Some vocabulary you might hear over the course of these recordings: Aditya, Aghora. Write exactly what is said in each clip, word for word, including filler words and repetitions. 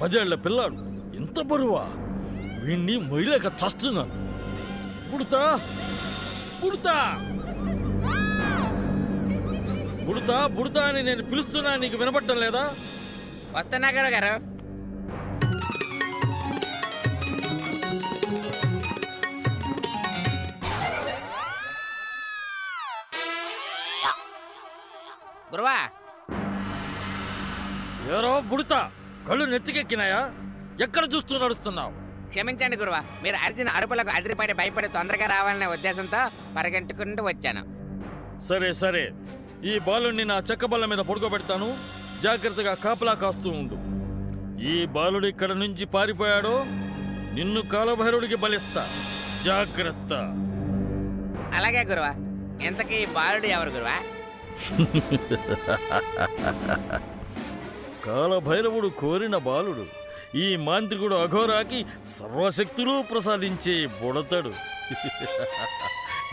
పదేళ్ల పిల్లాడు ఎంత బరువా? వీణ్ణి మొయ్యలేక చస్తున్నాను. పుడతా పుడతా బుడతా బుడతా అని నేను పిలుస్తున్నా, నీకు వినపడటం లేదా? వస్తున్నా గారు గారు గురువా. ఎవరో బుడతా కళ్ళు నెత్తికెక్కినాయా? ఎక్కడ చూస్తూ నడుస్తున్నావు? క్షమించండి గురువా, మీరు అర్జున అరుపులకు అదిరిపడి భయపడి తొందరగా రావాలనే ఉద్దేశంతో పరిగెంటుకుంటూ వచ్చాను. సరే సరే, ఈ బాలుడిని నా చెక్క బల్ల మీద పడుకోబెడతాను, జాగ్రత్తగా కాపలా కాస్తూ ఉండు. ఈ బాలుడు ఇక్కడ నుంచి పారిపోయాడో నిన్ను కాలభైరుడికి బలిస్తా, జాగ్రత్త. అలాగే గురువా. ఇంతకీ బాలుడు ఎవరు గురువా? కాలభైరవుడు కోరిన బాలుడు, ఈ మాంత్రికుడు అఘోరాకి సర్వశక్తులు ప్రసాదించే బుడతడు.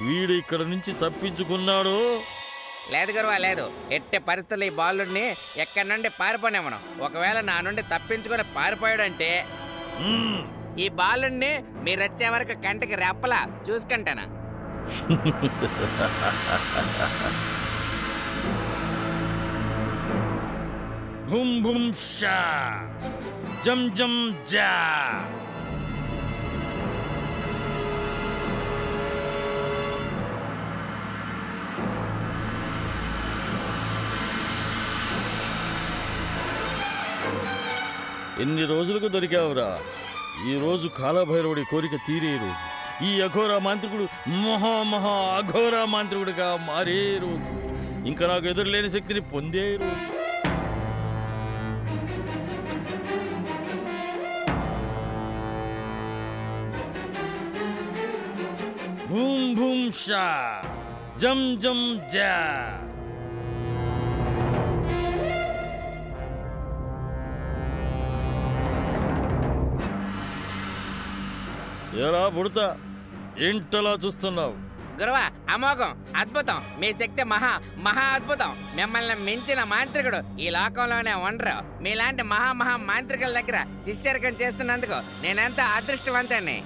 వీడు ఇక్కడ నుంచి తప్పించుకున్నాడు. లేదు గురువా లేదు, ఎట్టే పరిస్థితులు ఈ బాలుడిని ఎక్కడి నుండి పారిపోనేమను. ఒకవేళ నా నుండి తప్పించుకొని పారిపోయాడంటే ఈ బాలుడిని మీరు వచ్చే వరకు కంటికి రెప్పలా చూసుకుంటానా? భూం భూం షా జం జం జా. ఎన్ని రోజులకు దొరికావురా? ఈరోజు కాలభైరవుడి కోరిక తీరే రోజు, ఈ అఘోర మాంత్రికుడు మహా మహా అఘోర మాంత్రికుడిగా మారే రోజు, ఇంకా నాకు ఎదురులేని శక్తిని పొందే రోజు. భూం భూం షా జం జం జా. ఏరా బుడతా, ఏంటలా చూస్తున్నావు? గురువా అమోఘం అద్భుతం, మీ శక్తి మహా మహా అద్భుతం. మిమ్మల్ని మించిన మాంత్రికుడు ఈ లోకంలోనే ఉండరు. మీలాంటి మహా మహా మాంత్రికుల దగ్గర శిష్యర్కం చేస్తున్నందుకు నేనెంత అదృష్టవంతాన్ని.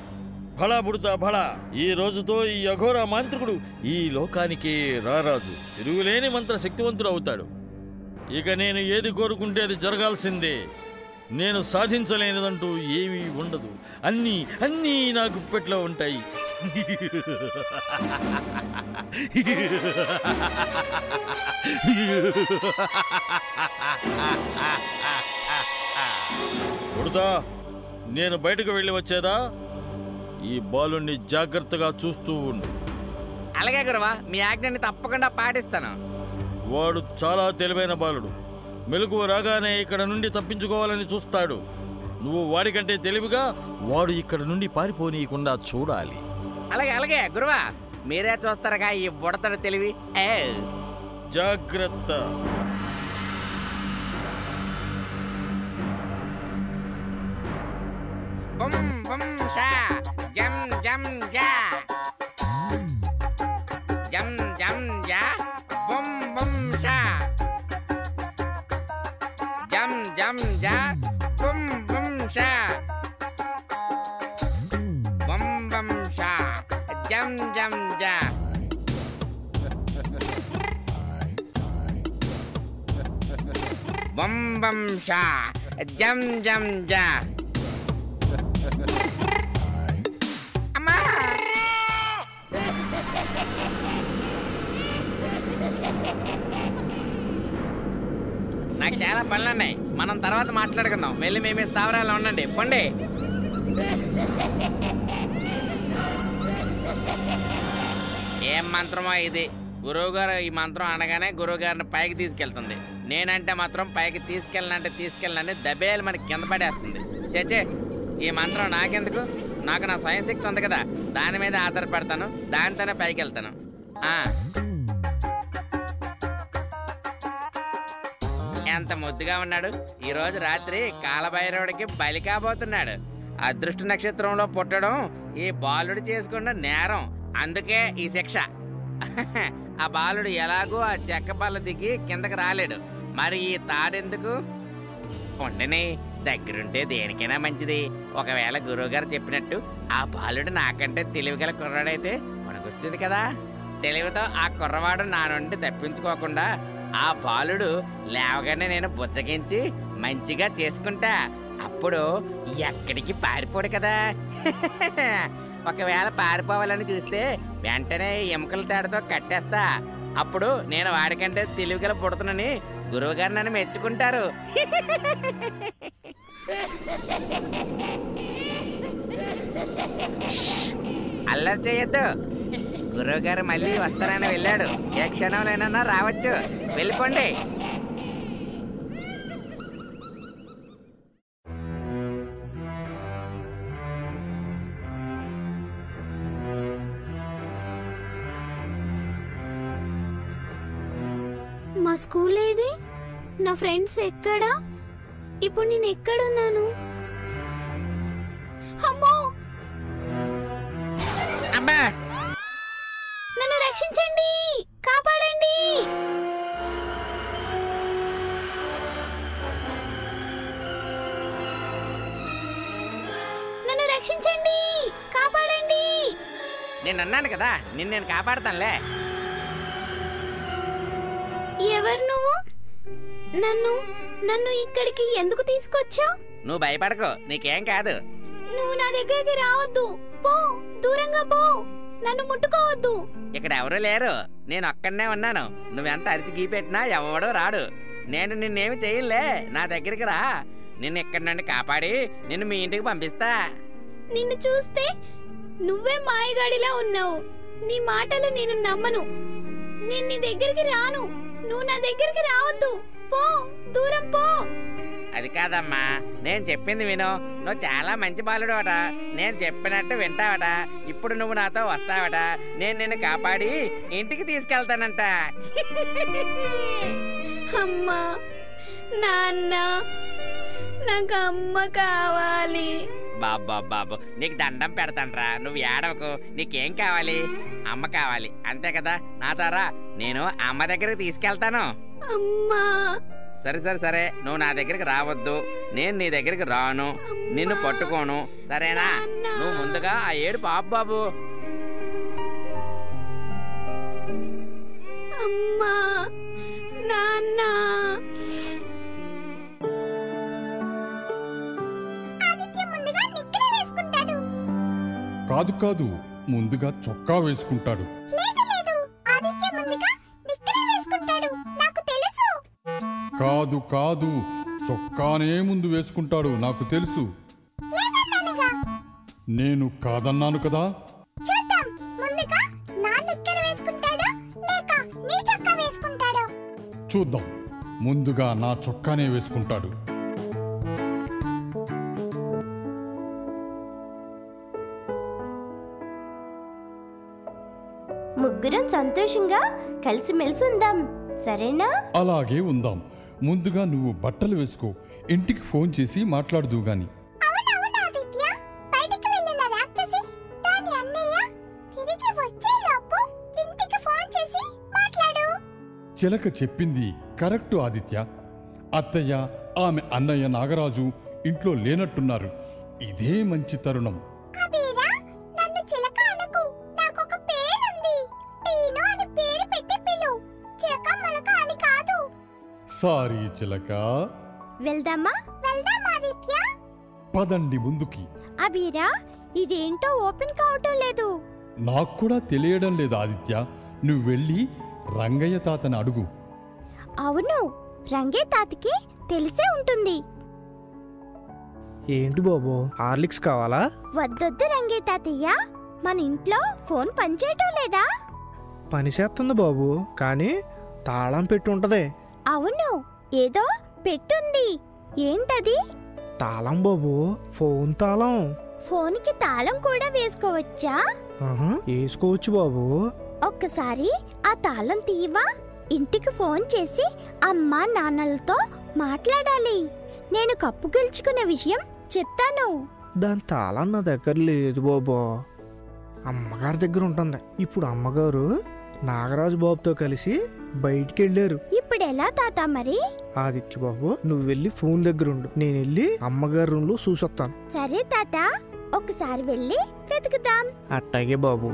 భళా బుడతా భళా, ఈ రోజుతో ఈ అఘోర మాంత్రికుడు ఈ లోకానికి రారాజు, తిరుగులేని మంత్ర శక్తివంతుడు అవుతాడు. ఇక నేను ఏది కోరుకుంటే అది జరగాల్సిందే. నేను సాధించలేనిదంటూ ఏమీ ఉండదు, అన్నీ అన్నీ నా గుప్పెట్లో ఉంటాయి. కొడుతా, నేను బయటకు వెళ్ళి వచ్చేదా? ఈ బాలుని జాగ్రత్తగా చూస్తూ ఉండు. అలాగే గురువా, మీ ఆజ్ఞని తప్పకుండా పాటిస్తాను. వాడు చాలా తెలివైన బాలుడు, మెలకు రాగానే ఇక్కడ నుండి తప్పించుకోవాలని చూస్తాడు. నువ్వు వాడికంటే తెలివిగా వాడు ఇక్కడ నుండి పారిపోనీయకుండా చూడాలి. అలాగే అలాగే గురువా, మీరే చూస్తారుగా ఈ బుడతడు తెలివి. జాగ్రత్త. Jam ja bum bum sha bum bum sha jam jam ja bum bum sha jam jam ja amma నాకు చాలా పనులు ఉన్నాయి, మనం తర్వాత మాట్లాడుకుందాం. వెళ్ళి మేమే స్థావరాలు ఉండండి పండి. ఏం మంత్రమో ఇది! గురువుగారు ఈ మంత్రం అనగానే గురువుగారిని పైకి తీసుకెళ్తుంది. నేనంటే మాత్రం పైకి తీసుకెళ్ళనంటే తీసుకెళ్ళనంటే దబేలు మనకి కింద పడేస్తుంది. చేచే, ఈ మంత్రం నాకెందుకు? నాకు నా స్వయం శక్తి ఉంది కదా, దాని మీద ఆధారపడతాను, దానితోనే పైకి వెళ్తాను. ఎంత ముద్దుగా ఉన్నాడు! ఈరోజు రాత్రి కాలభైరవుడికి బలి కాబోతున్నాడు. అదృష్ట నక్షత్రంలో పుట్టడం ఈ బాలుడు చేసుకున్న నేరం, అందుకే ఈ శిక్ష. ఆ బాలుడు ఎలాగో ఆ చెక్క బల్ల దిగి కిందకి రాలేడు, మరి ఈ తాడెందుకు? ఉండని దగ్గరుంటే దేనికైనా మంచిది. ఒకవేళ గురువు గారు చెప్పినట్టు ఆ బాలుడు నాకంటే తెలివిగల కుర్రాడైతే మనకొస్తుంది కదా. తెలివితో ఆ కుర్రవాడు నా నుండి తప్పించుకోకుండా ఆ బాలుడు లేవగానే నేను బుజ్జగించి మంచిగా చేసుకుంటా. అప్పుడు ఎక్కడికి పారిపోడు కదా. ఒకవేళ పారిపోవాలని చూస్తే వెంటనే ఎముకల తాడుతో కట్టేస్తా. అప్పుడు నేను వాడికంటే తెలివిగల పుడుతున్నానని గురువు గారు నన్ను మెచ్చుకుంటారు. అల్లరి చేయొద్దు. గురువు గారు మళ్ళీ వస్తారని వెళ్ళాడు. ఏ క్షణంలోనైనా రావచ్చు. వెళ్ళిపోండి. మా స్కూల్ ఏది? నా ఫ్రెండ్స్ ఎక్కడా? ఇప్పుడు నేను ఎక్కడున్నాను? అమ్మో, నన్ను రక్షించండి, కాపాడండి. నన్ను రక్షించండి, కాపాడండి. నేను అన్నాను కదా, నిన్ను నేను కాపాడతానులే. ఎవరు నువ్వు? నన్ను నన్ను ఇక్కడికి ఎందుకు తీసుకొచ్చావు? నువ్వు భయపడకు, నీకేం కాదు. నువ్వు నా దగ్గరికి రావద్దు, పో, దూరంగా పో, నన్ను ముట్టుకోవద్దు. ఇక్కడ ఎవరు లేరు, నేను ఒక్కడనే ఉన్నాను. నువ్వెంత అరిచి గీపెట్టినా ఎవడో రాడు. నేను నిన్నేమి చేయలే, నా దగ్గరికి రా. నిన్ను ఇక్కడ నుండి కాపాడి నిన్ను మీ ఇంటికి పంపిస్తా. నిన్ను చూస్తే నువ్వే మాయగాడిలా ఉన్నావు. నీ మాటలు నేను నమ్మను. నేను నీ దగ్గరికి రాను. నువ్వు నా దగ్గరికి రావద్దు, పో, దూరం పో. అది కాదమ్మా, నేను చెప్పింది విను. నువ్వు చాలా మంచి బాలుడవట, నేను చెప్పినట్టు వింటావట. ఇప్పుడు నువ్వు నాతో వస్తావట, నేను నిన్ను కాపాడి ఇంటికి తీసుకెళ్తానంట. అమ్మా, నాన్న, నాకు అమ్మ కావాలి. బాబాబ్ బాబు, నీకు దండం పెడతానరా, నువ్వు ఏడవకు. నీకేం కావాలి? అమ్మ కావాలి, అంతే కదా. నా తారా, నేను అమ్మ దగ్గరికి తీసుకెళ్తాను. అమ్మా, సరే సరే సరే, నువ్వు నా దగ్గరికి రావద్దు, నేను నీ దగ్గరికి రాను, నిన్ను పట్టుకోను, సరేనా? నువ్వు ముందుగా ఆ ఏడు పాప బాబు. అమ్మా, నాన్న. కాదు కాదు, ముందుగా చొక్కా వేసుకుంటాడు. కాదు కాదు, చొక్కానే ముందు వేసుకుంటాడు, నాకు తెలుసు. నేను కాదన్నాను కదా. చూద్దాం, ముందుగా నా చొక్కానే వేసుకుంటాడు. ముగ్గురం సంతోషంగా కలిసిమెలిసి ఉందాం, సరేనా? అలాగే ఉందాం. ముందుగా నువ్వు బట్టలు వేసుకో, ఇంటికి ఫోన్ చేసి మాట్లాడదు గాని. చిలక చెప్పింది కరెక్ట్ ఆదిత్య. అత్తయ్య, ఆమె అన్నయ్య నాగరాజు ఇంట్లో లేనట్టున్నారు. ఇదే మంచి తరుణం. సారీ చిలక, వెళ్దామా? పదండి ముందుకి. అభిరా, ఇదేంటో ఓపెన్ కావటం లేదు. నాకు కూడా తెలియడం లేదు ఆదిత్య. నువ్వు వెళ్ళి రంగయ్య తాతని అడుగు. అవును, రంగయ్య తాతకి తెలిసే ఉంటుంది. ఏంటి బాబో, హార్లిక్స్ కావాలా? వద్దొద్దు రంగయ్య తాతయ్య, మన ఇంట్లో ఫోన్ పనిచేయటం లేదా? పనిచేస్తుంది బాబు, కానీ తాళం పెట్టి ఉంటదే. అవును, ఏదో పెట్టుంది. ఏంటది? తాళం బాబు, ఫోన్ తాళం. ఫోన్ కి తాళం కూడా వేసుకోవచ్చా? వేసుకోవచ్చు బాబు. ఒక్కసారి ఆ తాళం తీవా. ఇంటికి ఫోన్ చేసి అమ్మా నాన్నలతో మాట్లాడాలి. నేను కప్పు గెలుచుకున్న విషయం చెప్తాను. దాని తాళం నా దగ్గర లేదు బాబు, అమ్మగారి దగ్గర ఉంటుంది. ఇప్పుడు అమ్మగారు నాగరాజు బాబుతో కలిసి బయటికి వెళ్ళారు. ఇప్పుడు ఎలా తాత మరి? ఆదిత్య బాబు నువ్వు వెళ్ళి ఫోన్ దగ్గర ఉండు, నేను వెళ్ళి అమ్మగారి రూమ్ లో చూసొస్తాను. సరే తాత, ఒకసారి వెళ్ళి వెతుకుతాం. అట్టాగే బాబు.